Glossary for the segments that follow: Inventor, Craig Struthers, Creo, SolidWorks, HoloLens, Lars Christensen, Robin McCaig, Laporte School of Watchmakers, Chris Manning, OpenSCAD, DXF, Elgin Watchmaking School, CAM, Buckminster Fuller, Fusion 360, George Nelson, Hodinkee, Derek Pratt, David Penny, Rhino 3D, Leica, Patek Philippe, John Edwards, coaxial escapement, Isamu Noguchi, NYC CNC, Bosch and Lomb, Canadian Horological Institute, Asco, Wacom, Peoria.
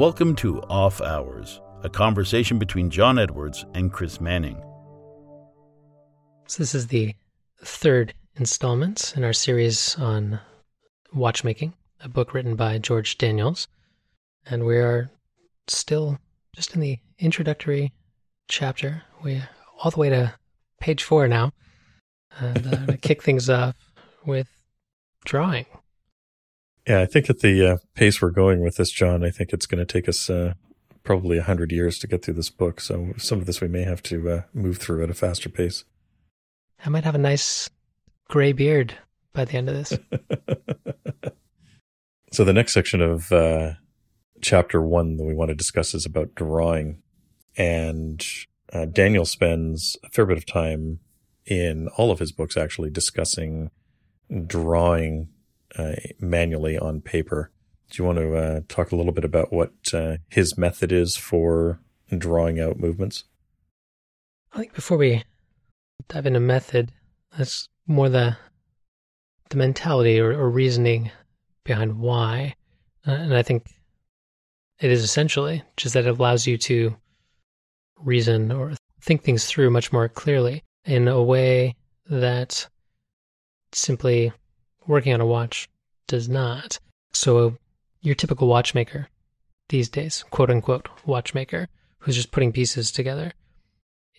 Welcome to Off Hours, a conversation between John Edwards and Chris Manning. So this is the third installment in our series on watchmaking, a book written by George Daniels. And we are still just in the introductory chapter. We're all the way to page 4 now. And I'm going to kick things off with drawing. Yeah, I think at the pace we're going with this, John, I think it's going to take us probably 100 years to get through this book. So some of this we may have to move through at a faster pace. I might have a nice gray beard by the end of this. So the next section of chapter 1 that we want to discuss is about drawing. And Daniel spends a fair bit of time in all of his books actually discussing drawing manually on paper. Do you want to talk a little bit about what his method is for drawing out movements? I think before we dive into method, that's more the mentality or reasoning behind why. And I think it is essentially just that it allows you to reason or think things through much more clearly in a way that simply working on a watch does not. So your typical watchmaker these days, quote-unquote watchmaker, who's just putting pieces together,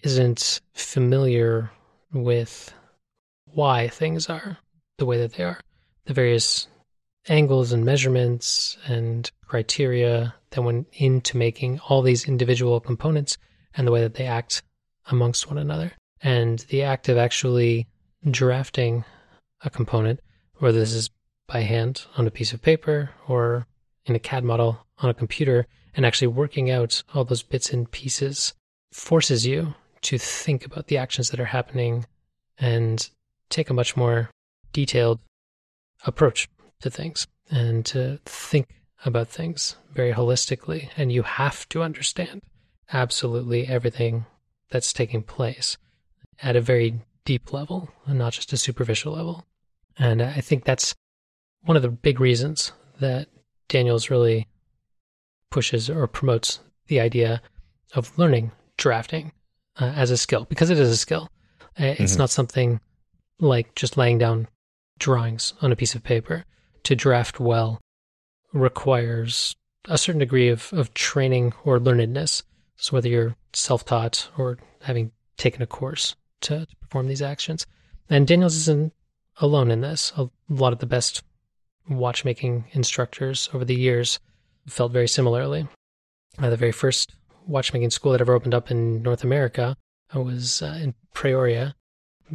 isn't familiar with why things are the way that they are, the various angles and measurements and criteria that went into making all these individual components and the way that they act amongst one another. And the act of actually drafting a component, whether this is by hand on a piece of paper or in a CAD model on a computer, and actually working out all those bits and pieces, forces you to think about the actions that are happening and take a much more detailed approach to things and to think about things very holistically. And you have to understand absolutely everything that's taking place at a very deep level and not just a superficial level. And I think that's one of the big reasons that Daniels really pushes or promotes the idea of learning drafting as a skill, because it is a skill. It's not something like just laying down drawings on a piece of paper. To draft well requires a certain degree of training or learnedness. So whether you're self-taught or having taken a course to perform these actions. And Daniels isn't alone in this. A lot of the best watchmaking instructors over the years felt very similarly. The very first watchmaking school that ever opened up in North America was in Peoria.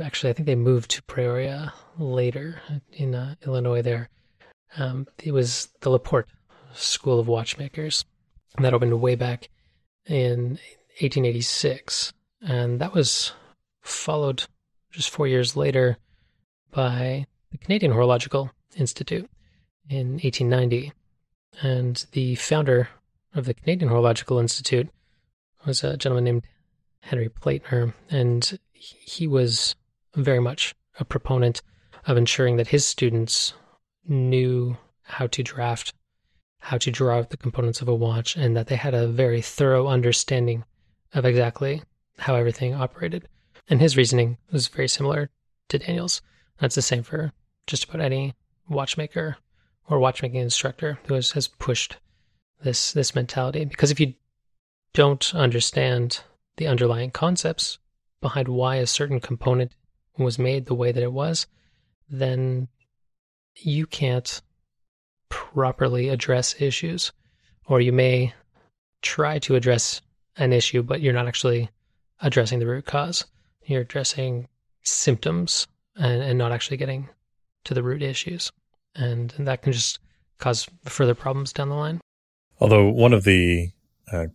Actually, I think they moved to Peoria later in Illinois there. It was the Laporte School of Watchmakers, and that opened way back in 1886. And that was followed just 4 years later by the Canadian Horological Institute in 1890. And the founder of the Canadian Horological Institute was a gentleman named Henry Platner, and he was very much a proponent of ensuring that his students knew how to draft, how to draw out the components of a watch, and that they had a very thorough understanding of exactly how everything operated. And his reasoning was very similar to Daniels. That's the same for just about any watchmaker or watchmaking instructor who has pushed this mentality. Because if you don't understand the underlying concepts behind why a certain component was made the way that it was, then you can't properly address issues. Or you may try to address an issue, but you're not actually addressing the root cause. You're addressing symptoms and not actually getting to the root issues. And that can just cause further problems down the line. Although one of the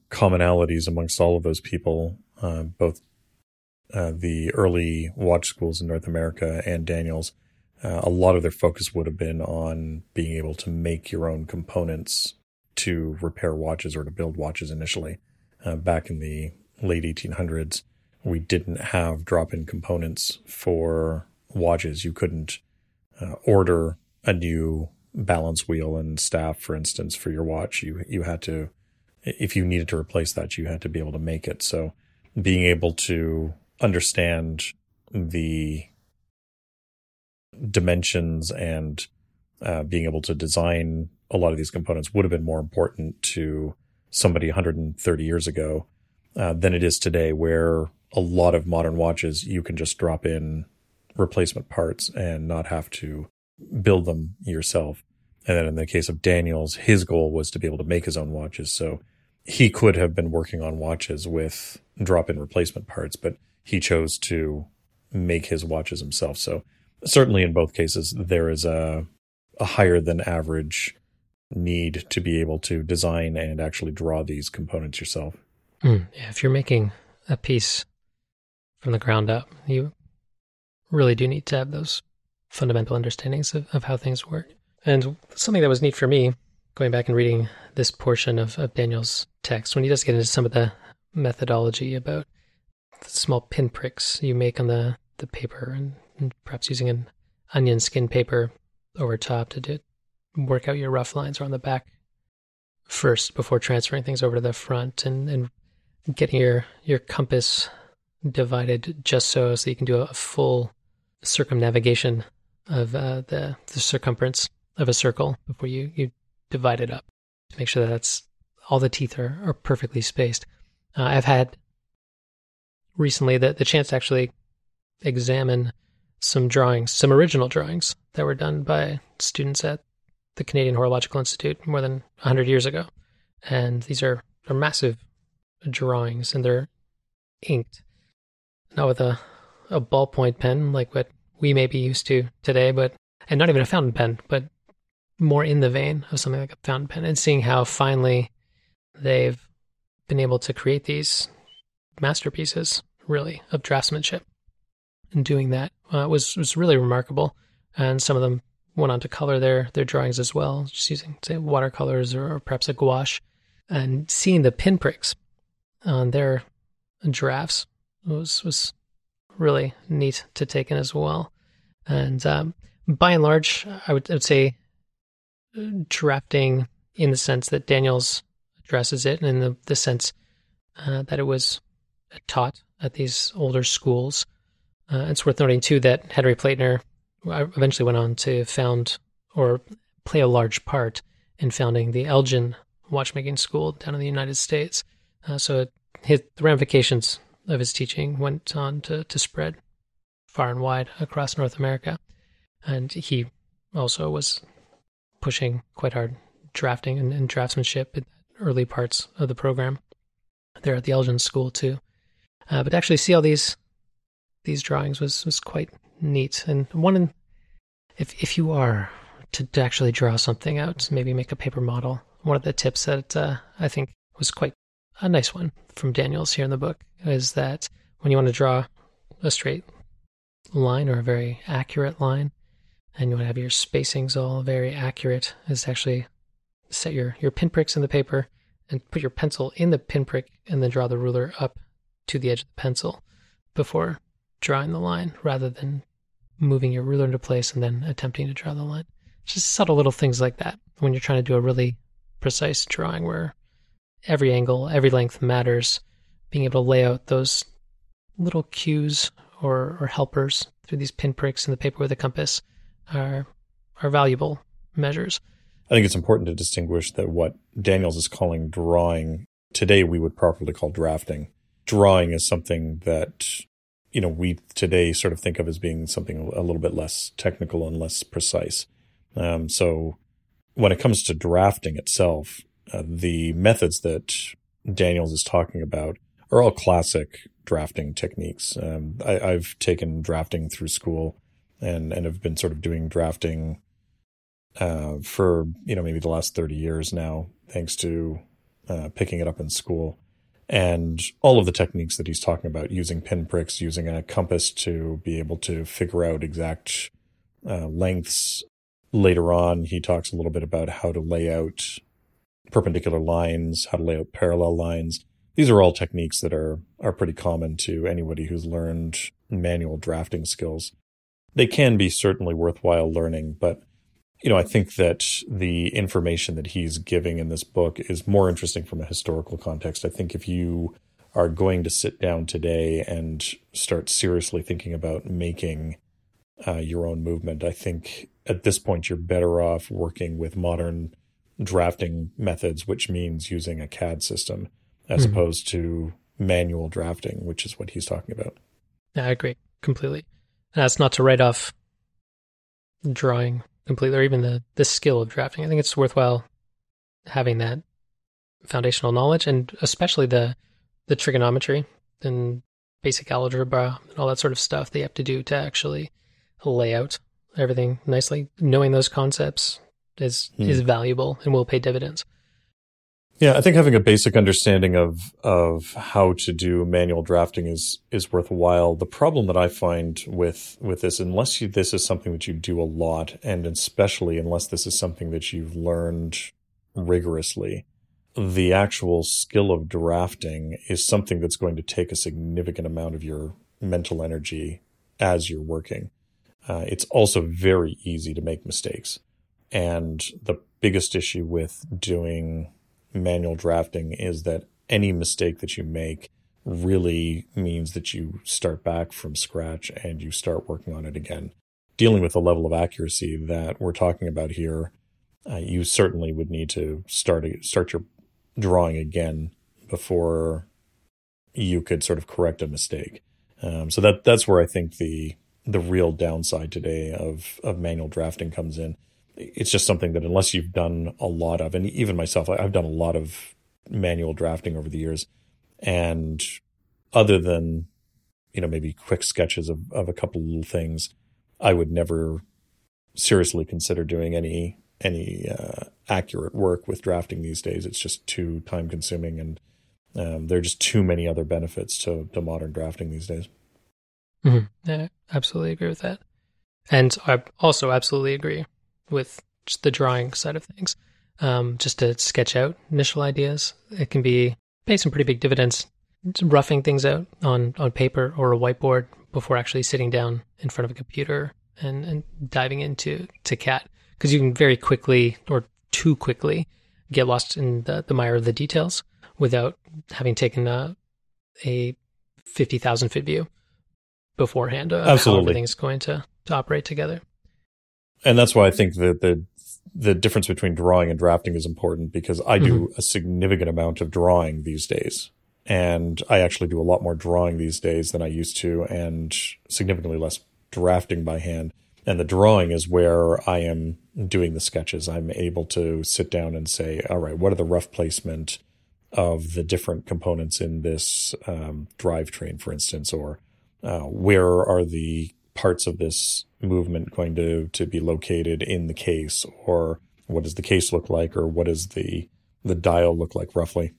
commonalities amongst all of those people, both the early watch schools in North America and Daniels, a lot of their focus would have been on being able to make your own components to repair watches or to build watches initially. Back in the late 1800s, we didn't have drop-in components for watches. You couldn't order a new balance wheel and staff, for instance, for your watch. You had to if you needed to replace that, you had to be able to make it. So being able to understand the dimensions and being able to design a lot of these components would have been more important to somebody 130 years ago than it is today, where a lot of modern watches, you can just drop in replacement parts and not have to build them yourself. And then in the case of Daniels, his goal was to be able to make his own watches. So he could have been working on watches with drop-in replacement parts, but he chose to make his watches himself. So certainly in both cases, there is a higher than average need to be able to design and actually draw these components yourself. Yeah, if you're making a piece from the ground up, you really do need to have those fundamental understandings of how things work. And something that was neat for me, going back and reading this portion of Daniel's text, when he does get into some of the methodology about the small pinpricks you make on the paper and perhaps using an onion skin paper over top to work out your rough lines around the back first before transferring things over to the front and getting your compass divided just so you can do a full circumnavigation of the circumference of a circle before you divide it up to make sure that that's all the teeth are perfectly spaced. I've had recently the chance to actually examine some drawings, some original drawings that were done by students at the Canadian Horological Institute more than 100 years ago. And these are massive drawings, and they're inked. Not with a ballpoint pen like what we may be used to today, and not even a fountain pen, but more in the vein of something like a fountain pen, and seeing how finally they've been able to create these masterpieces, really, of draftsmanship. And doing that was really remarkable. And some of them went on to color their drawings as well, just using, say, watercolors or perhaps a gouache. And seeing the pinpricks on their drafts was really neat to take in as well. And by and large, I would say drafting in the sense that Daniels addresses it, and in the sense that it was taught at these older schools. It's worth noting, too, that Henry Platner eventually went on to found or play a large part in founding the Elgin Watchmaking School down in the United States. The ramifications of his teaching went on to spread far and wide across North America. And he also was pushing quite hard drafting and draftsmanship in early parts of the program there at the Elgin School, too. But to actually see all these drawings was quite neat. And one, if you are to actually draw something out, maybe make a paper model, one of the tips that I think was quite a nice one from Daniels here in the book is that when you want to draw a straight line or a very accurate line, and you want to have your spacings all very accurate, is to actually set your pinpricks in the paper and put your pencil in the pinprick and then draw the ruler up to the edge of the pencil before drawing the line, rather than moving your ruler into place and then attempting to draw the line. Just subtle little things like that when you're trying to do a really precise drawing where every angle, every length matters. Being able to lay out those little cues or helpers through these pinpricks in the paper with a compass are valuable measures. I think it's important to distinguish that what Daniels is calling drawing, today we would properly call drafting. Drawing is something that, we today sort of think of as being something a little bit less technical and less precise. So when it comes to drafting itself, the methods that Daniels is talking about are all classic drafting techniques. I've taken drafting through school and have been sort of doing drafting for, maybe the last 30 years now, thanks to picking it up in school. And all of the techniques that he's talking about, using pinpricks, using a compass to be able to figure out exact lengths. Later on, he talks a little bit about how to lay out perpendicular lines, how to lay out parallel lines. These are all techniques that are pretty common to anybody who's learned manual drafting skills. They can be certainly worthwhile learning, but you know, I think that the information that he's giving in this book is more interesting from a historical context. I think if you are going to sit down today and start seriously thinking about making your own movement, I think at this point you're better off working with modern drafting methods, which means using a CAD system as opposed to manual drafting, which is what he's talking about. Yeah, I agree completely. And that's not to write off drawing completely, or even the skill of drafting. I think it's worthwhile having that foundational knowledge, and especially the trigonometry and basic algebra and all that sort of stuff that you have to do to actually lay out everything nicely. Knowing those concepts is valuable and will pay dividends. Yeah, I think having a basic understanding of how to do manual drafting is worthwhile. The problem that I find with this, unless this is something that you do a lot, and especially unless this is something that you've learned rigorously, the actual skill of drafting is something that's going to take a significant amount of your mental energy as you're working. It's also very easy to make mistakes. And the biggest issue with doing manual drafting is that any mistake that you make really means that you start back from scratch and you start working on it again. Dealing with the level of accuracy that we're talking about here, you certainly would need to start your drawing again before you could sort of correct a mistake. So that's where I think the real downside today of manual drafting comes in. It's just something that unless you've done a lot of, and even myself, I've done a lot of manual drafting over the years. And other than, you know, maybe quick sketches of a couple little things, I would never seriously consider doing any accurate work with drafting these days. It's just too time consuming, and there are just too many other benefits to modern drafting these days. Mm-hmm. Yeah, I absolutely agree with that. And I also absolutely agree with just the drawing side of things. Just to sketch out initial ideas, it can pay some pretty big dividends. It's roughing things out on paper or a whiteboard before actually sitting down in front of a computer and diving into CAD, because you can very quickly or too quickly get lost in the mire of the details without having taken a 50,000 foot view beforehand of how everything's going to operate together. And that's why I think that the difference between drawing and drafting is important, because I do a significant amount of drawing these days. And I actually do a lot more drawing these days than I used to, and significantly less drafting by hand. And the drawing is where I am doing the sketches. I'm able to sit down and say, all right, what are the rough placement of the different components in this drivetrain, for instance, or where are the parts of this movement going to be located in the case, or what does the case look like, or what does the dial look like roughly.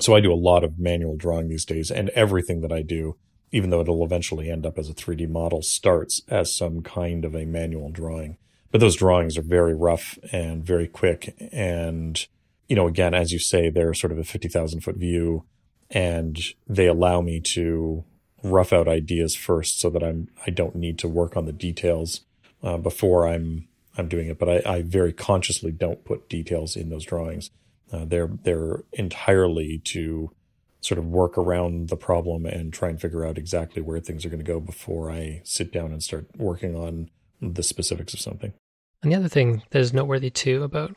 So I do a lot of manual drawing these days, and everything that I do, even though it'll eventually end up as a 3D model, starts as some kind of a manual drawing. But those drawings are very rough and very quick. And, you know, again, as you say, they're sort of a 50,000 foot view, and they allow me to rough out ideas first, so that I don't need to work on the details before I'm doing it. But I very consciously don't put details in those drawings. They're entirely to sort of work around the problem and try and figure out exactly where things are going to go before I sit down and start working on the specifics of something. And the other thing that is noteworthy too about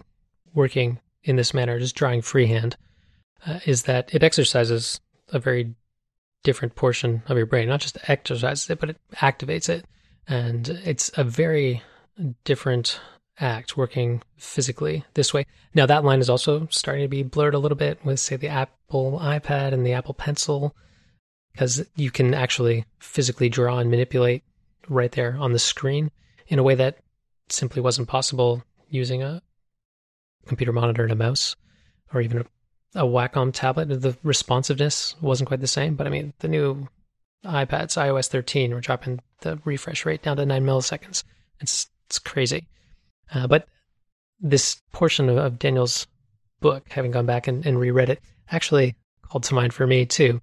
working in this manner, just drawing freehand, is that it exercises a very different portion of your brain. Not just exercises it, but it activates it. And it's a very different act working physically this way. Now that line is also starting to be blurred a little bit with, say, the Apple iPad and the Apple Pencil, because you can actually physically draw and manipulate right there on the screen in a way that simply wasn't possible using a computer monitor and a mouse, or even a Wacom tablet. The responsiveness wasn't quite the same, but I mean, the new iPads, iOS 13, were dropping the refresh rate down to 9 milliseconds. It's crazy. But this portion of Daniel's book, having gone back and reread it, actually called to mind for me too,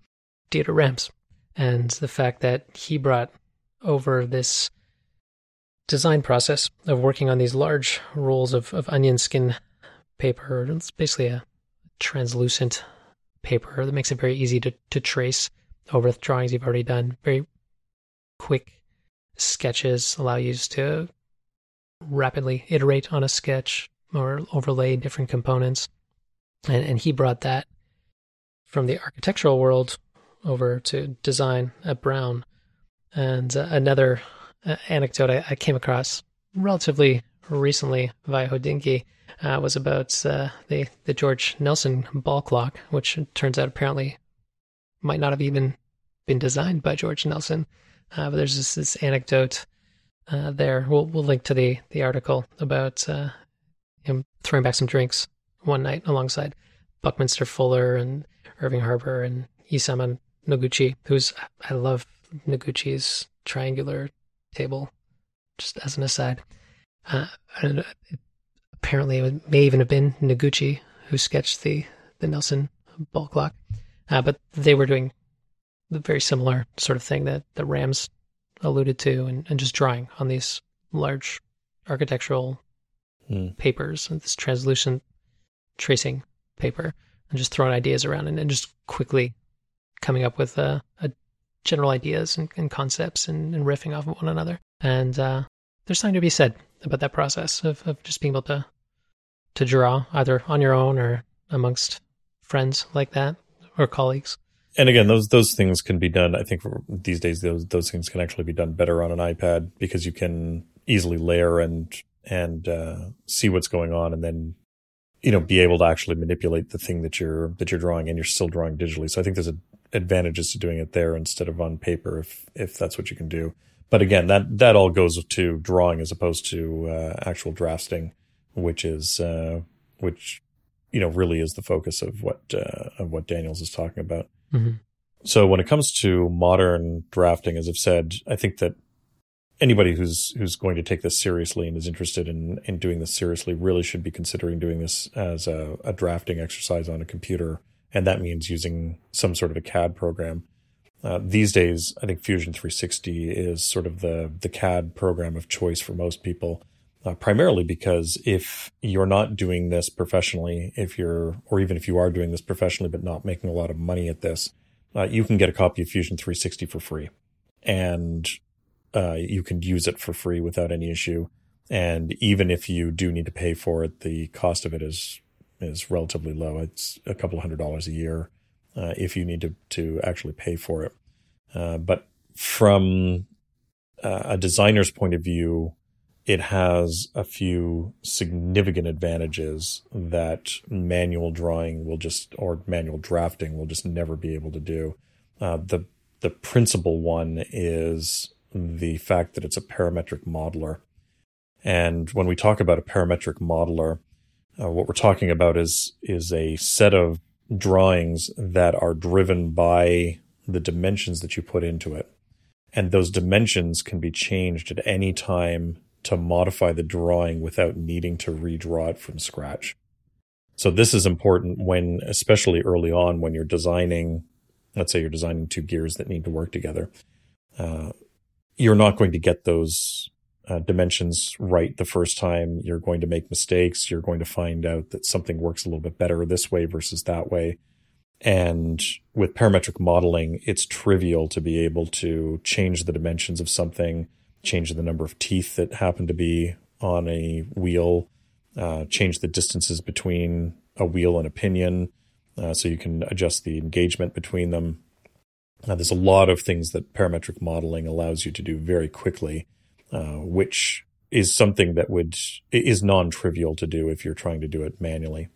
Dieter Rams, and the fact that he brought over this design process of working on these large rolls of onion skin paper. It's basically a translucent paper that makes it very easy to trace over the drawings you've already done. Very quick sketches allow you to rapidly iterate on a sketch or overlay different components. And he brought that from the architectural world over to design at Brown. And another anecdote I came across relatively recently via Hodinkee was about the George Nelson ball clock, which it turns out apparently might not have even been designed by George Nelson. But there's this anecdote there. We'll link to the article about him throwing back some drinks one night alongside Buckminster Fuller and Irving Harper and Isamu Noguchi, I love Noguchi's triangular table, just as an aside. Apparently it may even have been Noguchi who sketched the Nelson ball clock. But they were doing the very similar sort of thing that Rams alluded to and just drawing on these large architectural papers and this translucent tracing paper and just throwing ideas around and just quickly coming up with a general ideas and concepts and riffing off of one another. And there's something to be said about that process of just being able to draw either on your own or amongst friends like that or colleagues. And again, those things can be done. I think these days those things can actually be done better on an iPad because you can easily layer and see what's going on, and then be able to actually manipulate the thing that you're drawing, and you're still drawing digitally. So I think there's advantages to doing it there instead of on paper, if that's what you can do. But again, that all goes to drawing as opposed to actual drafting, which is really is the focus of what Daniels is talking about. Mm-hmm. So when it comes to modern drafting, as I've said, I think that anybody who's going to take this seriously and is interested in doing this seriously really should be considering doing this as a drafting exercise on a computer. And that means using some sort of a CAD program. These days, I think Fusion 360 is sort of the CAD program of choice for most people, primarily because if you're not doing this professionally, or even if you are doing this professionally but not making a lot of money at this, you can get a copy of Fusion 360 for free. And you can use it for free without any issue. And even if you do need to pay for it, the cost of it is relatively low. It's a couple $100s a year if you need to actually pay for it. But from a designer's point of view, it has a few significant advantages that manual drafting will just never be able to do. The principal one is the fact that it's a parametric modeler. And when we talk about a parametric modeler, what we're talking about is a set of drawings that are driven by the dimensions that you put into it. And those dimensions can be changed at any time to modify the drawing without needing to redraw it from scratch. So this is important especially early on when you're designing, let's say you're designing two gears that need to work together. You're not going to get those dimensions right the first time. You're going to make mistakes. You're going to find out that something works a little bit better this way versus that way. And with parametric modeling, it's trivial to be able to change the dimensions of something, change the number of teeth that happen to be on a wheel, change the distances between a wheel and a pinion, so you can adjust the engagement between them. There's a lot of things that parametric modeling allows you to do very quickly, which is something that is non-trivial to do if you're trying to do it manually.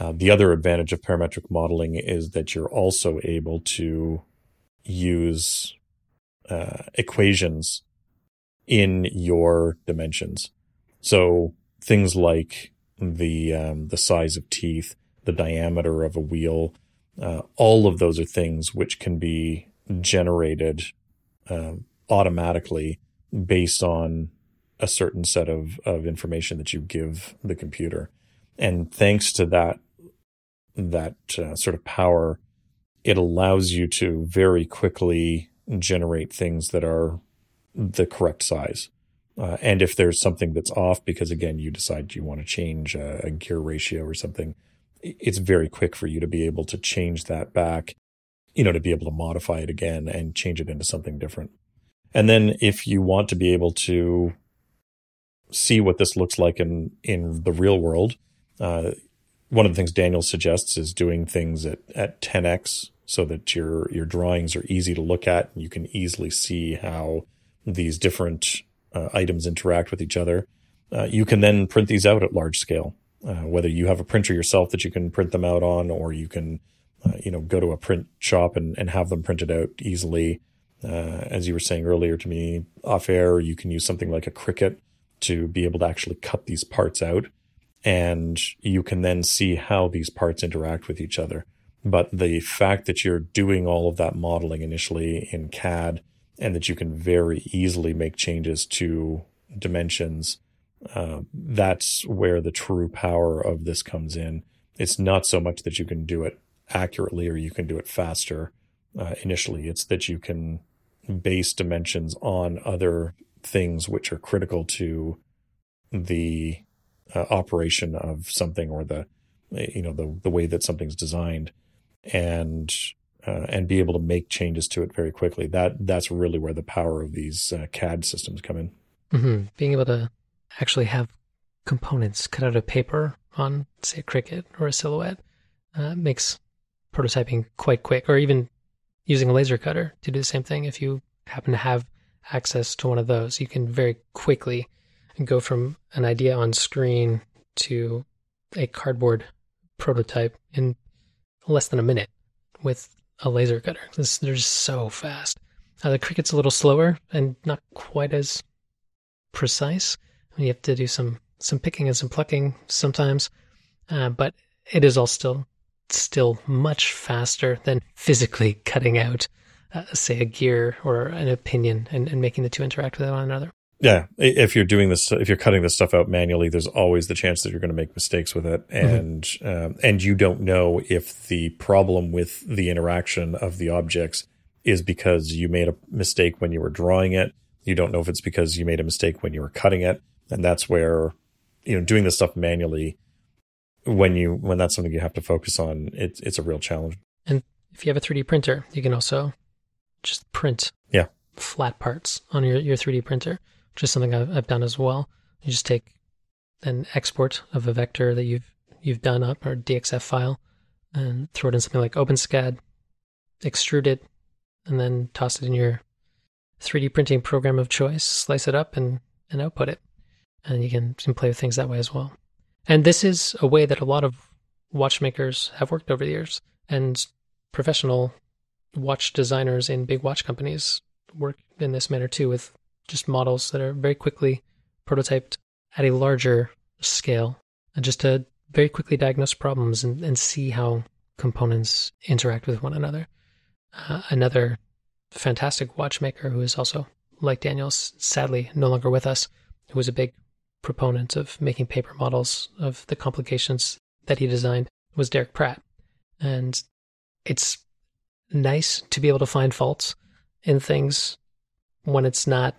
The other advantage of parametric modeling is that you're also able to use equations in your dimensions. So things like the size of teeth, the diameter of a wheel, all of those are things which can be generated automatically based on a certain set of information that you give the computer. And thanks to that sort of power, it allows you to very quickly generate things that are the correct size. And if there's something that's off, because again, you decide you want to change a gear ratio or something, it's very quick for you to be able to change that back, you know, to be able to modify it again and change it into something different. And then if you want to be able to see what this looks like in the real world, one of the things Daniel suggests is doing things at 10x so that your drawings are easy to look at and you can easily see how these different items interact with each other. You can then print these out at large scale, whether you have a printer yourself that you can print them out on, or you can go to a print shop and have them printed out easily. As you were saying earlier to me off air, you can use something like a Cricut to be able to actually cut these parts out, and you can then see how these parts interact with each other. But the fact that you're doing all of that modeling initially in CAD and that you can very easily make changes to dimensions, that's where the true power of this comes in. It's not so much that you can do it accurately or you can do it faster initially. It's that you can base dimensions on other things which are critical to the operation of something, or the way that something's designed, and be able to make changes to it very quickly. That's really where the power of these CAD systems come in. Mm-hmm. Being able to actually have components cut out of paper on, say, a Cricut or a Silhouette makes prototyping quite quick, or even using a laser cutter to do the same thing. If you happen to have access to one of those, you can very quickly go from an idea on screen to a cardboard prototype in less than a minute with a laser cutter. They're just so fast. The Cricut's a little slower and not quite as precise. I mean, you have to do some picking and some plucking sometimes, but it is all still much faster than physically cutting out, say, a gear or an opinion and making the two interact with one another. Yeah. If you're doing this, if you're cutting this stuff out manually, there's always the chance that you're going to make mistakes with it. And, and you don't know if the problem with the interaction of the objects is because you made a mistake when you were drawing it. You don't know if it's because you made a mistake when you were cutting it. And that's where, doing this stuff manually, when that's something you have to focus on, it's a real challenge. And if you have a 3D printer, you can also just print flat parts on your 3D printer, which is something I've done as well. You just take an export of a vector that you've done up, or DXF file, and throw it in something like OpenSCAD, extrude it, and then toss it in your 3D printing program of choice, slice it up and output it. And you can play with things that way as well. And this is a way that a lot of watchmakers have worked over the years, and professional watch designers in big watch companies work in this manner too, with just models that are very quickly prototyped at a larger scale, and just to very quickly diagnose problems and see how components interact with one another. Another fantastic watchmaker who is also, like Daniels, sadly no longer with us, who was a big proponent of making paper models of the complications that he designed, was Derek Pratt. And it's nice to be able to find faults in things when it's not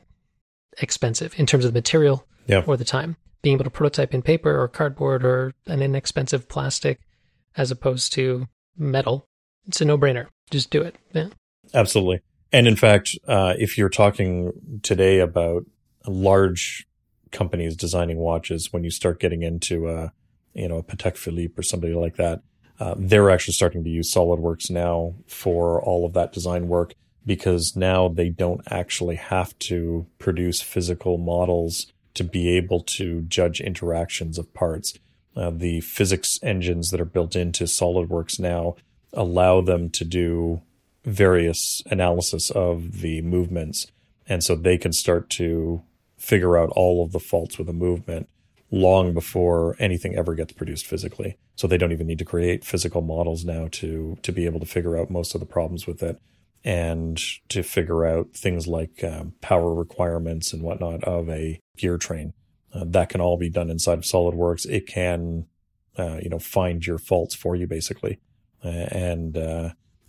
expensive in terms of the material or the time. Being able to prototype in paper or cardboard or an inexpensive plastic as opposed to metal, it's a no-brainer. Just do it. Yeah. Absolutely. And in fact, if you're talking today about large companies designing watches, when you start getting into a Patek Philippe or somebody like that, they're actually starting to use SolidWorks now for all of that design work, because now they don't actually have to produce physical models to be able to judge interactions of parts. The physics engines that are built into SolidWorks now allow them to do various analysis of the movements. And so they can start to figure out all of the faults with a movement long before anything ever gets produced physically. So they don't even need to create physical models now to be able to figure out most of the problems with it, and to figure out things like power requirements and whatnot of a gear train. That can all be done inside of SolidWorks. It can, find your faults for you, basically. And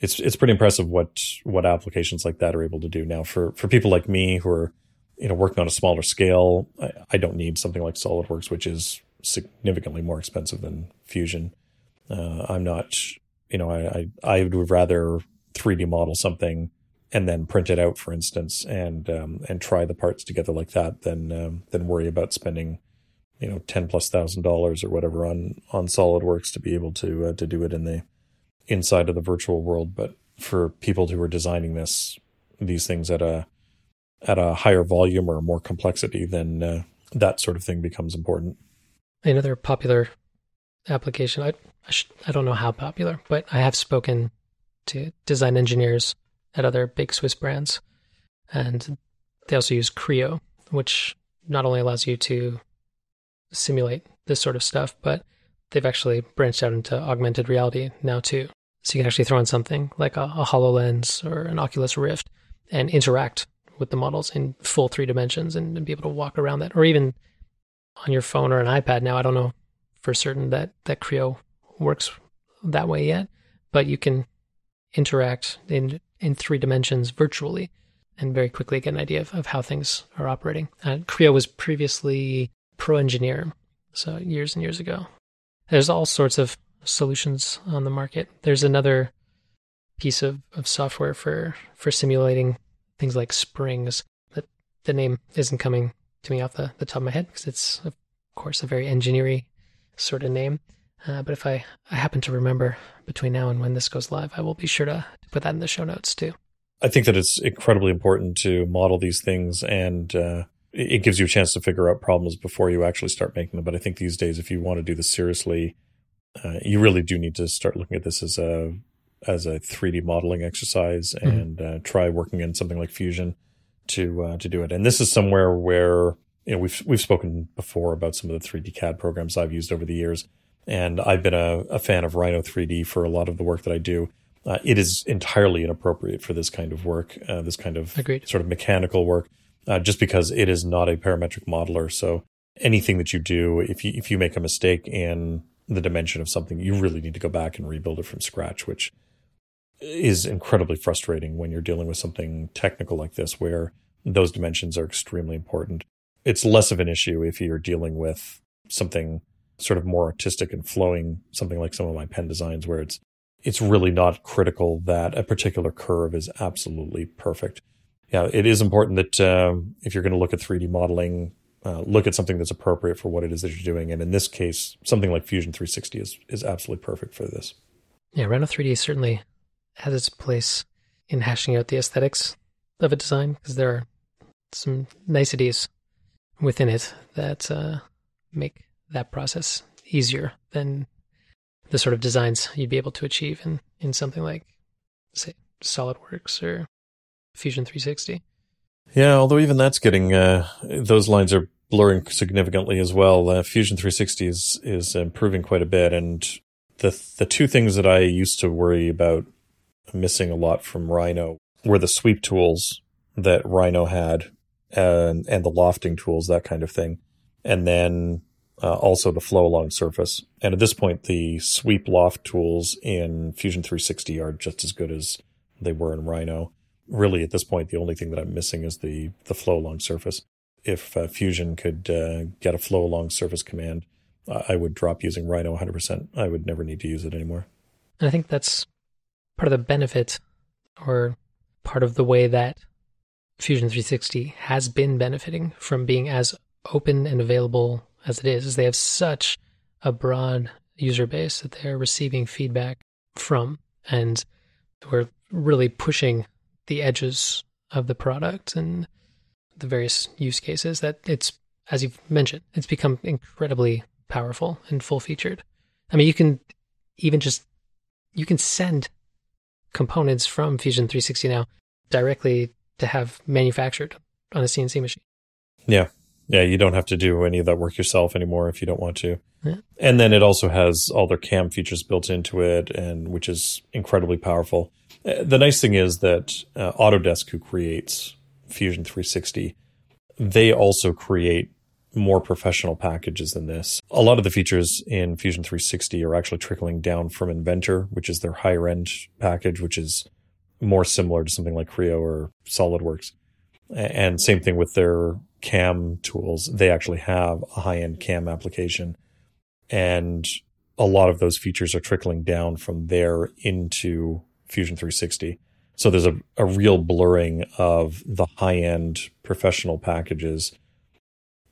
it's pretty impressive what applications like that are able to do now for people like me who are working on a smaller scale, I don't need something like SolidWorks, which is significantly more expensive than Fusion. I'm not, I would rather 3D model something and then print it out, for instance, and try the parts together like that than worry about spending, $10,000+ or whatever on SolidWorks to be able to do it in the inside of the virtual world. But for people who are designing these things at a higher volume or more complexity, then that sort of thing becomes important. Another popular application, I don't know how popular, but I have spoken to design engineers at other big Swiss brands, and they also use Creo, which not only allows you to simulate this sort of stuff, but they've actually branched out into augmented reality now too. So you can actually throw in something like a HoloLens or an Oculus Rift and interact with the models in full 3 dimensions and be able to walk around that, or even on your phone or an iPad now. I don't know for certain that Creo works that way yet, but you can interact in 3 dimensions virtually and very quickly get an idea of how things are operating. And Creo was previously Pro Engineer, so years and years ago. There's all sorts of solutions on the market. There's another piece of software for simulating things like springs. The name isn't coming to me off the top of my head because it's, of course, a very engineering sort of name. But if I happen to remember between now and when this goes live, I will be sure to put that in the show notes too. I think that it's incredibly important to model these things, and it gives you a chance to figure out problems before you actually start making them. But I think these days, if you want to do this seriously, you really do need to start looking at this as a 3D modeling exercise, and try working in something like Fusion to do it. And this is somewhere where we've spoken before about some of the 3D CAD programs I've used over the years, and I've been a fan of Rhino 3D for a lot of the work that I do. It is entirely inappropriate for this kind of work, this kind of sort of mechanical work. Just because it is not a parametric modeler. So anything that you do, if you make a mistake in the dimension of something, you really need to go back and rebuild it from scratch, which is incredibly frustrating when you're dealing with something technical like this, where those dimensions are extremely important. It's less of an issue if you're dealing with something sort of more artistic and flowing, something like some of my pen designs, where it's really not critical that a particular curve is absolutely perfect. Yeah, it is important that if you're going to look at 3D modeling, look at something that's appropriate for what it is that you're doing. And in this case, something like Fusion 360 is absolutely perfect for this. Yeah, Rhino 3D certainly has its place in hashing out the aesthetics of a design, because there are some niceties within it that make that process easier than the sort of designs you'd be able to achieve in something like, say, SolidWorks or Fusion 360. Yeah, although even that's getting those lines are blurring significantly as well. Fusion 360 is improving quite a bit, and the two things that I used to worry about missing a lot from Rhino were the sweep tools that Rhino had, and the lofting tools, that kind of thing, and then also the flow along surface. And at this point, the sweep loft tools in Fusion 360 are just as good as they were in Rhino. Really, at this point, the only thing that I'm missing is the flow along surface. If Fusion could get a flow along surface command, I would drop using Rhino 100%. I would never need to use it anymore. And I think that's part of the benefit, or part of the way that Fusion 360 has been benefiting from being as open and available as it is they have such a broad user base that they're receiving feedback from, and we're really pushing the edges of the product and the various use cases that it's, as you've mentioned, it's become incredibly powerful and full-featured. I mean, you can send components from Fusion 360 now directly to have manufactured on a CNC machine. Yeah. Yeah, you don't have to do any of that work yourself anymore if you don't want to. Yeah. And then it also has all their CAM features built into it, and which is incredibly powerful. The nice thing is that Autodesk, who creates Fusion 360, they also create more professional packages than this. A lot of the features in Fusion 360 are actually trickling down from Inventor, which is their higher-end package, which is more similar to something like Creo or SolidWorks. And same thing with their CAM tools. They actually have a high-end CAM application. And a lot of those features are trickling down from there into Fusion 360. So there's a real blurring of the high-end professional packages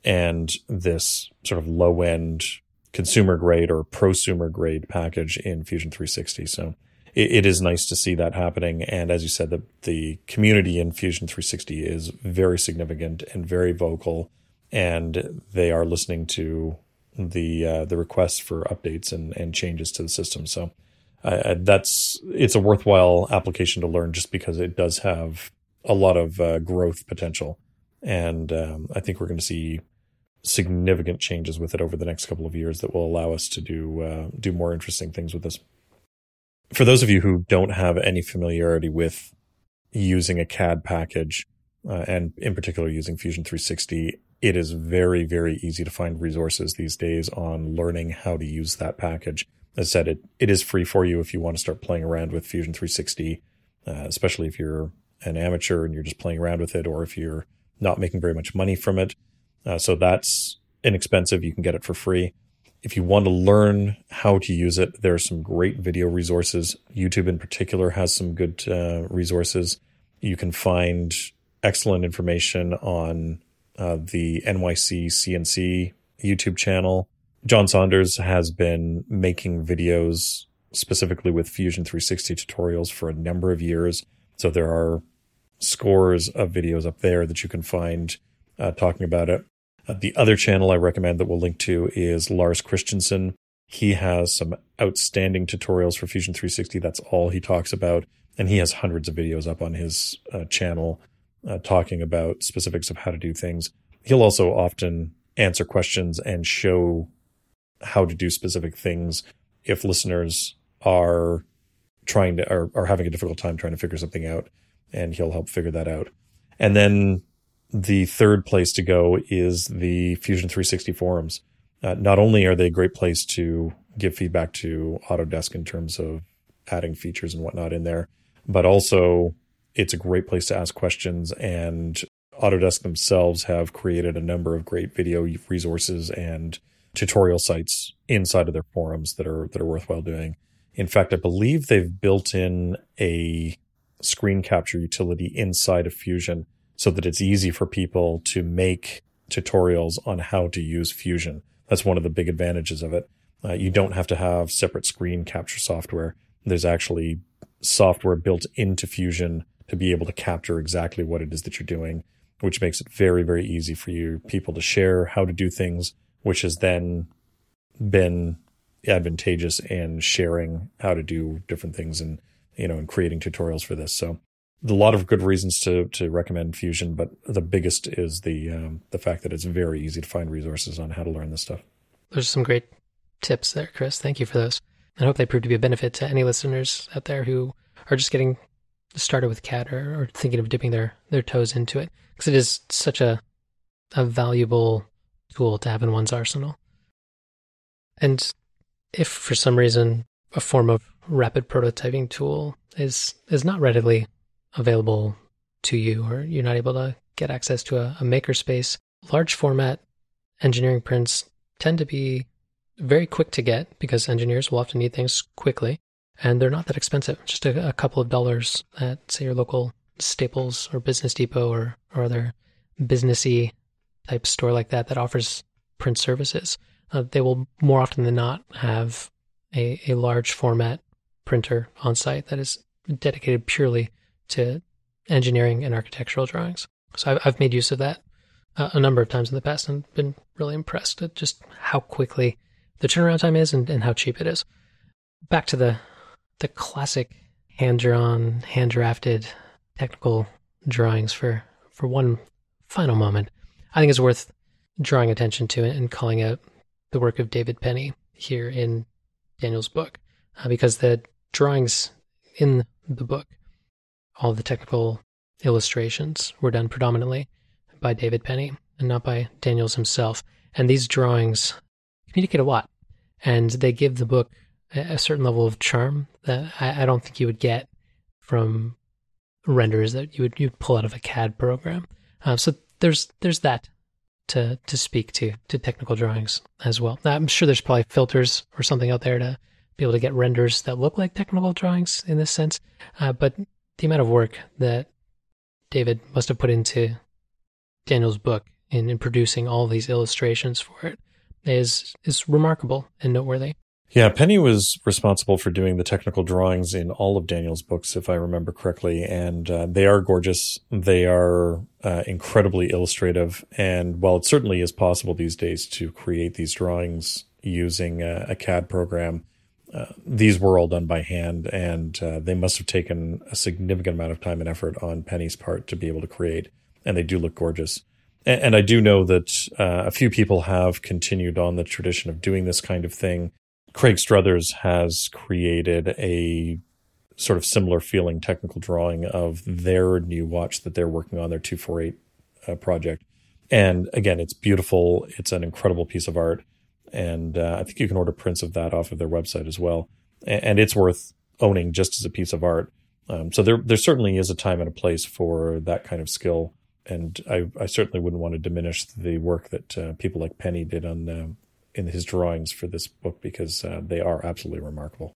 and this sort of low-end consumer grade or prosumer grade package in Fusion 360. So it is nice to see that happening. And as you said, the community in Fusion 360 is very significant and very vocal, and they are listening to the requests for updates and changes to the system. So it's a worthwhile application to learn just because it does have a lot of growth potential. And I think we're going to see significant changes with it over the next couple of years that will allow us to do more interesting things with this. For those of you who don't have any familiarity with using a CAD package, and in particular using Fusion 360, it is very, very easy to find resources these days on learning how to use that package. As I said, it is free for you if you want to start playing around with Fusion 360, especially if you're an amateur and you're just playing around with it, or if you're not making very much money from it. So that's inexpensive. You can get it for free. If you want to learn how to use it, there are some great video resources. YouTube in particular has some good resources. You can find excellent information on the NYC CNC YouTube channel. John Saunders has been making videos specifically with Fusion 360 tutorials for a number of years. So there are scores of videos up there that you can find talking about it. The other channel I recommend that we'll link to is Lars Christensen. He has some outstanding tutorials for Fusion 360. That's all he talks about. And he has hundreds of videos up on his channel talking about specifics of how to do things. He'll also often answer questions and show how to do specific things if listeners are trying to are having a difficult time trying to figure something out. And he'll help figure that out. And then the third place to go is the Fusion 360 forums. Not only are they a great place to give feedback to Autodesk in terms of adding features and whatnot in there, but also it's a great place to ask questions. And Autodesk themselves have created a number of great video resources and tutorial sites inside of their forums that are worthwhile doing. In fact, I believe they've built in a screen capture utility inside of Fusion so that it's easy for people to make tutorials on how to use Fusion. That's one of the big advantages of it. You don't have to have separate screen capture software. There's actually software built into Fusion to be able to capture exactly what it is that you're doing, which makes it very, very easy for you people to share how to do things, which has then been advantageous in sharing how to do different things and, you know, and creating tutorials for this. So a lot of good reasons to recommend Fusion, but the biggest is the fact that it's very easy to find resources on how to learn this stuff. There's some great tips there, Chris. Thank you for those. I hope they prove to be a benefit to any listeners out there who are just getting started with CAD or thinking of dipping their toes into it, because it is such a valuable tool to have in one's arsenal. And if for some reason a form of rapid prototyping tool is not readily available to you, or you're not able to get access to a makerspace, large format engineering prints tend to be very quick to get because engineers will often need things quickly, and they're not that expensive. Just a couple of dollars at, say, your local Staples or Business Depot or other businessy type store like that offers print services. They will more often than not have a large format printer on site that is dedicated purely to engineering and architectural drawings. So I've made use of that a number of times in the past and been really impressed at just how quickly the turnaround time is and how cheap it is. Back to the classic hand-drawn, hand-drafted technical drawings for one final moment. I think it's worth drawing attention to and calling out the work of David Penny here in Daniel's book, because the drawings in the book, all the technical illustrations, were done predominantly by David Penny and not by Daniels himself. And these drawings communicate a lot, and they give the book a certain level of charm that I don't think you would get from renders that you'd pull out of a CAD program. So there's that to speak to technical drawings as well. Now, I'm sure there's probably filters or something out there to be able to get renders that look like technical drawings in this sense. But the amount of work that David must have put into Daniel's book in producing all these illustrations for it is remarkable and noteworthy. Yeah, Penny was responsible for doing the technical drawings in all of Daniel's books, if I remember correctly, and they are gorgeous. They are incredibly illustrative, and while it certainly is possible these days to create these drawings using a CAD program, these were all done by hand, and they must have taken a significant amount of time and effort on Penny's part to be able to create, and they do look gorgeous. And I do know that a few people have continued on the tradition of doing this kind of thing. Craig Struthers has created a sort of similar feeling technical drawing of their new watch that they're working on, their 248 project. And again, it's beautiful. It's an incredible piece of art. And I think you can order prints of that off of their website as well. And it's worth owning just as a piece of art. So there certainly is a time and a place for that kind of skill. And I certainly wouldn't want to diminish the work that people like Penny did on in his drawings for this book, because they are absolutely remarkable.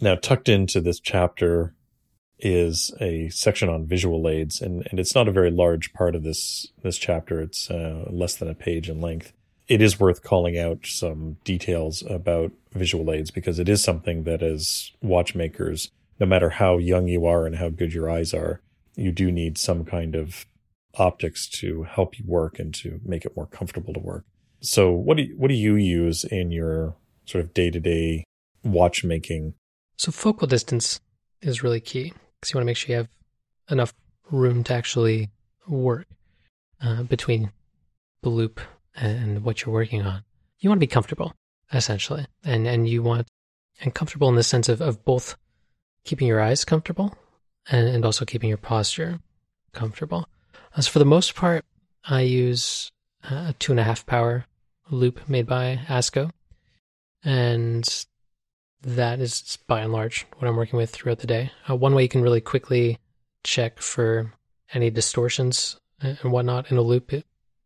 Now, tucked into this chapter is a section on visual aids, and it's not a very large part of this chapter. It's less than a page in length. It is worth calling out some details about visual aids, because it is something that as watchmakers, no matter how young you are and how good your eyes are, you do need some kind of optics to help you work and to make it more comfortable to work. So what do you use in your sort of day-to-day watchmaking? So focal distance is really key, because you want to make sure you have enough room to actually work between the loop and what you're working on. You want to be comfortable, essentially. And comfortable in the sense of both keeping your eyes comfortable and also keeping your posture comfortable. So for the most part, I use a 2.5 power loop made by Asco, and that is by and large what I'm working with throughout the day. One way you can really quickly check for any distortions and whatnot in a loop,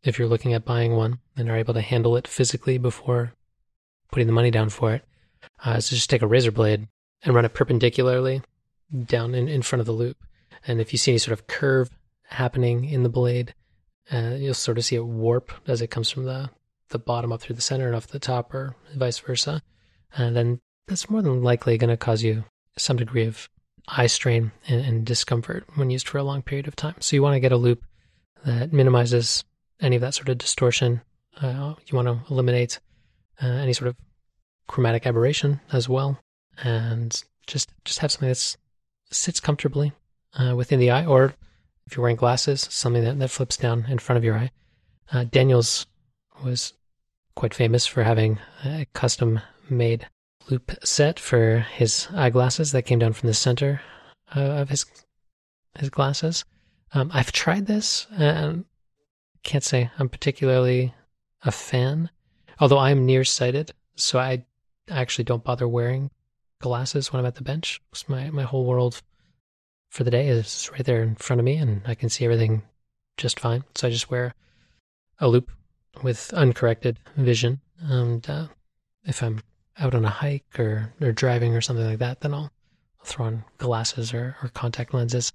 if you're looking at buying one and are able to handle it physically before putting the money down for it, is to just take a razor blade and run it perpendicularly down in front of the loop. And if you see any sort of curve happening in the blade, you'll sort of see it warp as it comes from the bottom up through the center and off the top, or vice versa. And then that's more than likely going to cause you some degree of eye strain and discomfort when used for a long period of time. So you want to get a loop that minimizes any of that sort of distortion. You want to eliminate any sort of chromatic aberration as well, and just have something that sits comfortably within the eye, or if you're wearing glasses, something that flips down in front of your eye. Daniels was quite famous for having a custom-made loop set for his eyeglasses that came down from the center of his glasses. I've tried this, and can't say I'm particularly a fan, although I'm nearsighted, so I actually don't bother wearing glasses when I'm at the bench, because my whole world for the day is right there in front of me, and I can see everything just fine. So I just wear a loop with uncorrected vision. And if I'm out on a hike or driving or something like that, then I'll throw on glasses or contact lenses.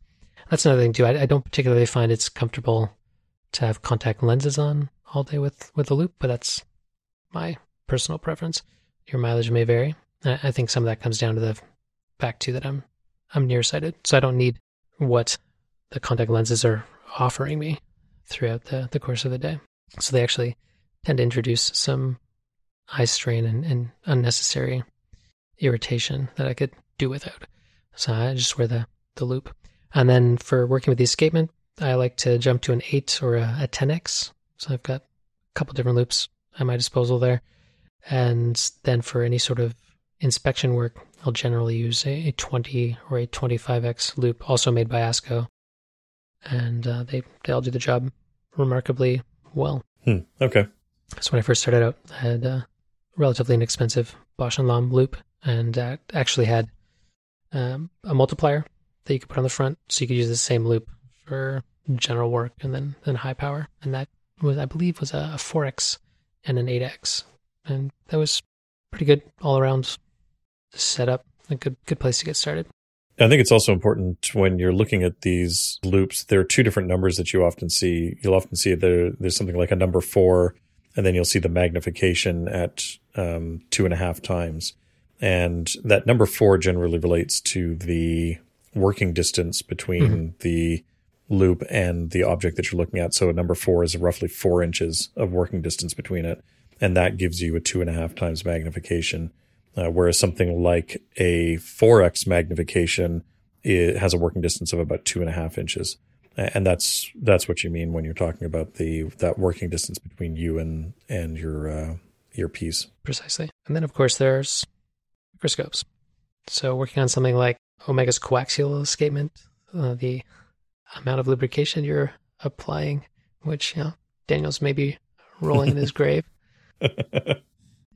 That's another thing too. I don't particularly find it's comfortable to have contact lenses on all day with a loop, but that's my personal preference. Your mileage may vary. I think some of that comes down to the fact too that I'm nearsighted, so I don't need what the contact lenses are offering me throughout the course of the day. So they actually tend to introduce some eye strain and unnecessary irritation that I could do without. So I just wear the loop. And then for working with the escapement, I like to jump to an 8 or a 10X. So I've got a couple different loops at my disposal there. And then for any sort of inspection work, I'll generally use a 20 or a 25X loop, also made by Asco. And they all do the job remarkably well. Okay. So when I first started out, I had a relatively inexpensive Bosch and Lomb loop, and actually had a multiplier that you could put on the front, so you could use the same loop for general work and then high power. And that was, I believe, was a 4X and an 8X. And that was pretty good all around setup, a good place to get started. I think it's also important when you're looking at these loops, there are two different numbers that you often see. You'll often see there's something like a number 4, and then you'll see the magnification at 2.5 times. And that number 4 generally relates to the working distance between the loop and the object that you're looking at. So a number 4 is roughly 4 inches of working distance between it. And that gives you a 2.5 times magnification. Whereas something like a 4X magnification, it has a working distance of about 2.5 inches. And that's what you mean when you're talking about that working distance between you and your piece. Precisely. And then, of course, there's microscopes. So working on something like Omega's coaxial escapement, the amount of lubrication you're applying, which, you know, Daniels may be rolling in his grave,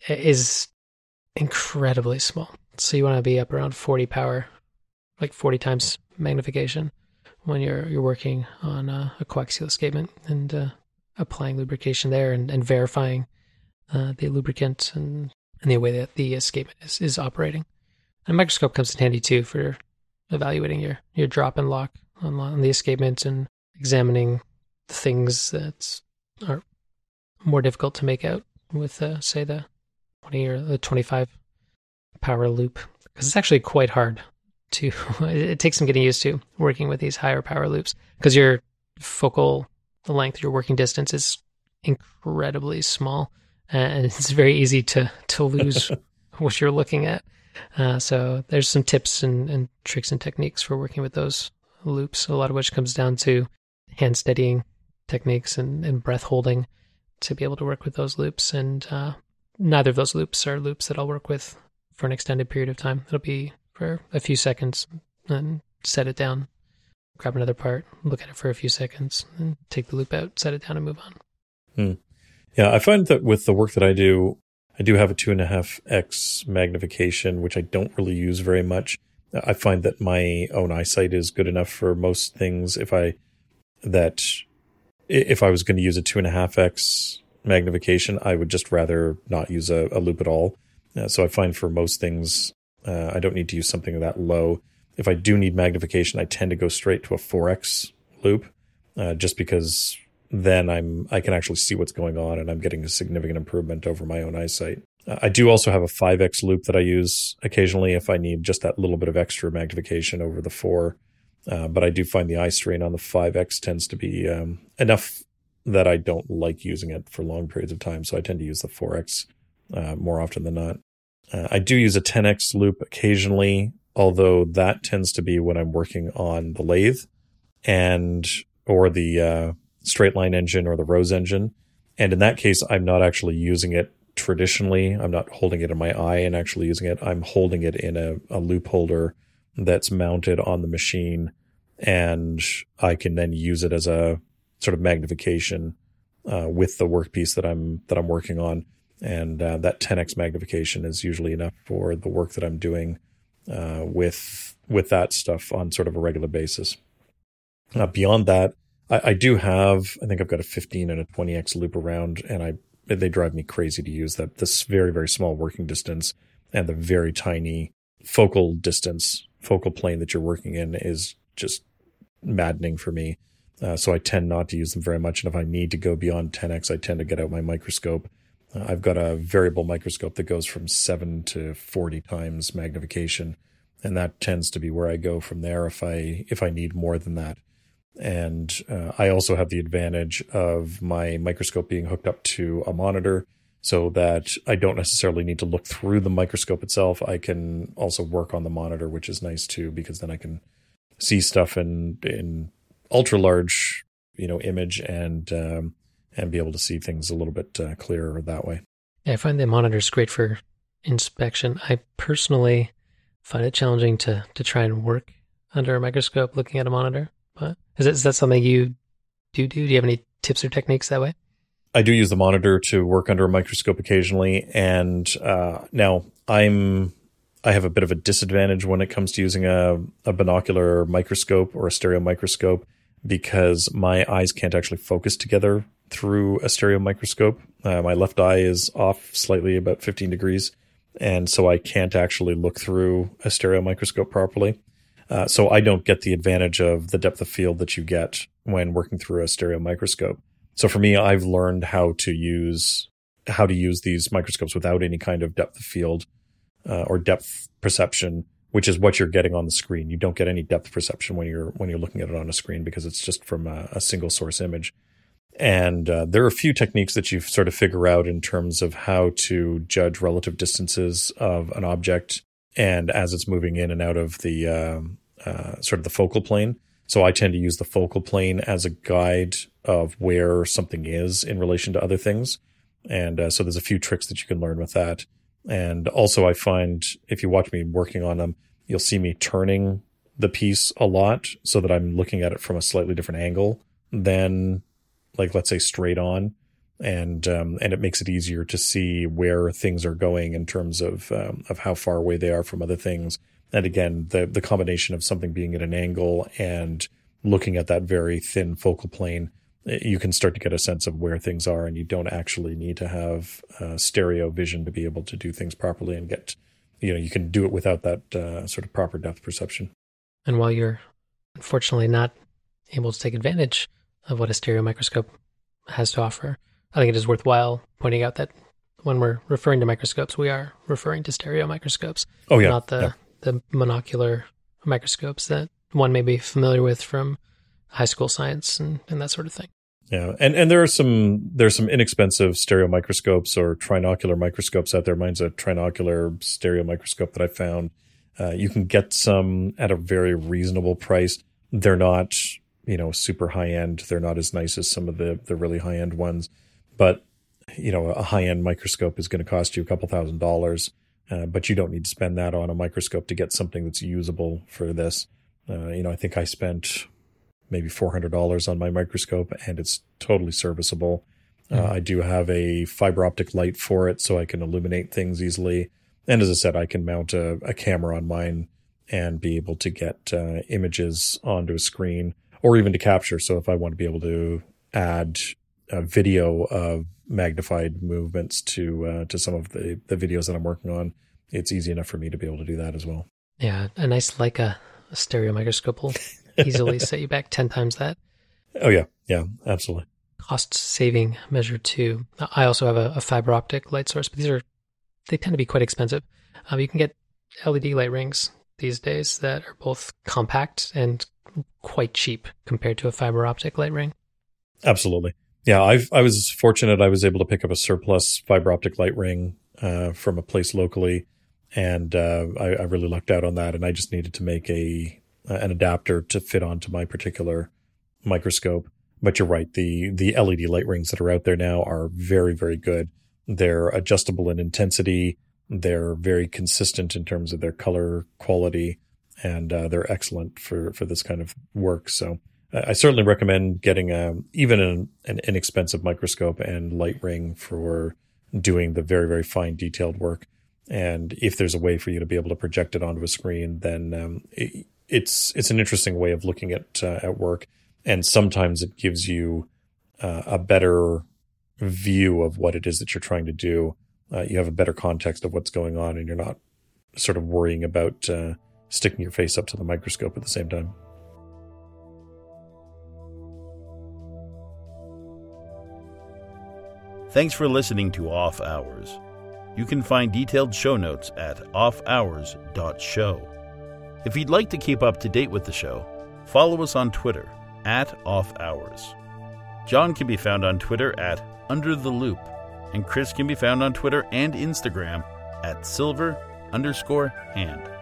is incredibly small. So you want to be up around 40 power, like 40 times magnification when you're working on a coaxial escapement and applying lubrication there and verifying the lubricant and the way that the escapement is operating. And a microscope comes in handy too for evaluating your drop and lock on the escapement and examining things that are more difficult to make out with, say, the 20 or the 25 power loop, because it's actually quite hard to, it takes some getting used to working with these higher power loops, because your focal length, your working distance is incredibly small, and it's very easy to lose what you're looking at. So there's some tips and tricks and techniques for working with those loops, a lot of which comes down to hand steadying techniques and breath holding to be able to work with those loops. And neither of those loops are loops that I'll work with for an extended period of time. It'll be for a few seconds and set it down, grab another part, look at it for a few seconds, and take the loop out, set it down, and move on. Yeah, I find that with the work that I do have a 2.5x magnification, which I don't really use very much. I find that my own eyesight is good enough for most things. If I was going to use a 2.5x magnification, I would just rather not use a loop at all. So I find for most things, I don't need to use something that low. If I do need magnification, I tend to go straight to a 4x loop, just because then I can actually see what's going on and I'm getting a significant improvement over my own eyesight. I do also have a 5x loop that I use occasionally if I need just that little bit of extra magnification over the 4. But I do find the eye strain on the 5x tends to be enough that I don't like using it for long periods of time. So I tend to use the 4x more often than not. I do use a 10x loop occasionally, although that tends to be when I'm working on the lathe or the straight line engine or the Rose engine. And in that case, I'm not actually using it traditionally. I'm not holding it in my eye and actually using it. I'm holding it in a loop holder that's mounted on the machine, and I can then use it as a sort of magnification with the workpiece that I'm working on. And that 10x magnification is usually enough for the work that I'm doing with that stuff on sort of a regular basis. Beyond that, I do have, I think I've got a 15 and a 20x loop around, and they drive me crazy to use this very, very small working distance, and the very tiny focal distance, focal plane that you're working in is just maddening for me. So I tend not to use them very much. And if I need to go beyond 10x, I tend to get out my microscope. I've got a variable microscope that goes from 7 to 40 times magnification. And that tends to be where I go from there if I need more than that. And I also have the advantage of my microscope being hooked up to a monitor, so that I don't necessarily need to look through the microscope itself. I can also work on the monitor, which is nice too, because then I can see stuff in ultra large, image and be able to see things a little bit clearer that way. Yeah, I find the monitor's great for inspection. I personally find it challenging to try and work under a microscope looking at a monitor. But is that something you do? Do you have any tips or techniques that way? I do use the monitor to work under a microscope occasionally, and now I have a bit of a disadvantage when it comes to using a binocular microscope or a stereo microscope. because my eyes can't actually focus together through a stereo microscope. My left eye is off slightly, about 15 degrees. And so I can't actually look through a stereo microscope properly. So I don't get the advantage of the depth of field that you get when working through a stereo microscope. So for me, I've learned how to use these microscopes without any kind of depth of field or depth perception, which is what you're getting on the screen. You don't get any depth perception when you're looking at it on a screen because it's just from a single source image. And there are a few techniques that you sort of figure out in terms of how to judge relative distances of an object and as it's moving in and out of the sort of the focal plane. So I tend to use the focal plane as a guide of where something is in relation to other things. And so there's a few tricks that you can learn with that. And also I find if you watch me working on them, you'll see me turning the piece a lot so that I'm looking at it from a slightly different angle than, like, let's say, straight on. And it makes it easier to see where things are going in terms of how far away they are from other things. And again, the combination of something being at an angle and looking at that very thin focal plane, you can start to get a sense of where things are, and you don't actually need to have stereo vision to be able to do things properly and get, you can do it without that sort of proper depth perception. And while you're unfortunately not able to take advantage of what a stereo microscope has to offer, I think it is worthwhile pointing out that when we're referring to microscopes, we are referring to stereo microscopes. Oh, yeah. Not the monocular microscopes that one may be familiar with from high school science and that sort of thing. Yeah. And there are some inexpensive stereo microscopes or trinocular microscopes out there. Mine's a trinocular stereo microscope that I found. You can get some at a very reasonable price. They're not, super high end. They're not as nice as some of the really high end ones, but a high end microscope is going to cost you a couple $1,000s, but you don't need to spend that on a microscope to get something that's usable for this. I think I spent maybe $400 on my microscope, and it's totally serviceable. I do have a fiber optic light for it, so I can illuminate things easily. And as I said, I can mount a camera on mine and be able to get images onto a screen, or even to capture. So if I want to be able to add a video of magnified movements to some of the videos that I'm working on, it's easy enough for me to be able to do that as well. Yeah, a nice Leica stereo microscope will easily set you back 10 times that. Oh, yeah. Yeah, absolutely. Cost-saving measure too. I also have a fiber optic light source, but they tend to be quite expensive. You can get LED light rings these days that are both compact and quite cheap compared to a fiber optic light ring. Absolutely. Yeah, I was fortunate. I was able to pick up a surplus fiber optic light ring from a place locally, and I really lucked out on that. And I just needed to make an adapter to fit onto my particular microscope. But you're right, the LED light rings that are out there now are very, very good. They're adjustable in intensity. They're very consistent in terms of their color quality, and they're excellent for this kind of work. So I certainly recommend getting even an inexpensive microscope and light ring for doing the very, very fine detailed work. And if there's a way for you to be able to project it onto a screen, then it's an interesting way of looking at work. And sometimes it gives you a better view of what it is that you're trying to do. You have a better context of what's going on, and you're not sort of worrying about sticking your face up to the microscope at the same time. Thanks for listening to Off Hours. You can find detailed show notes at offhours.show. If you'd like to keep up to date with the show, follow us on Twitter at @offhours. John can be found on Twitter at @undertheloop, and Chris can be found on Twitter and Instagram at @silver_hand.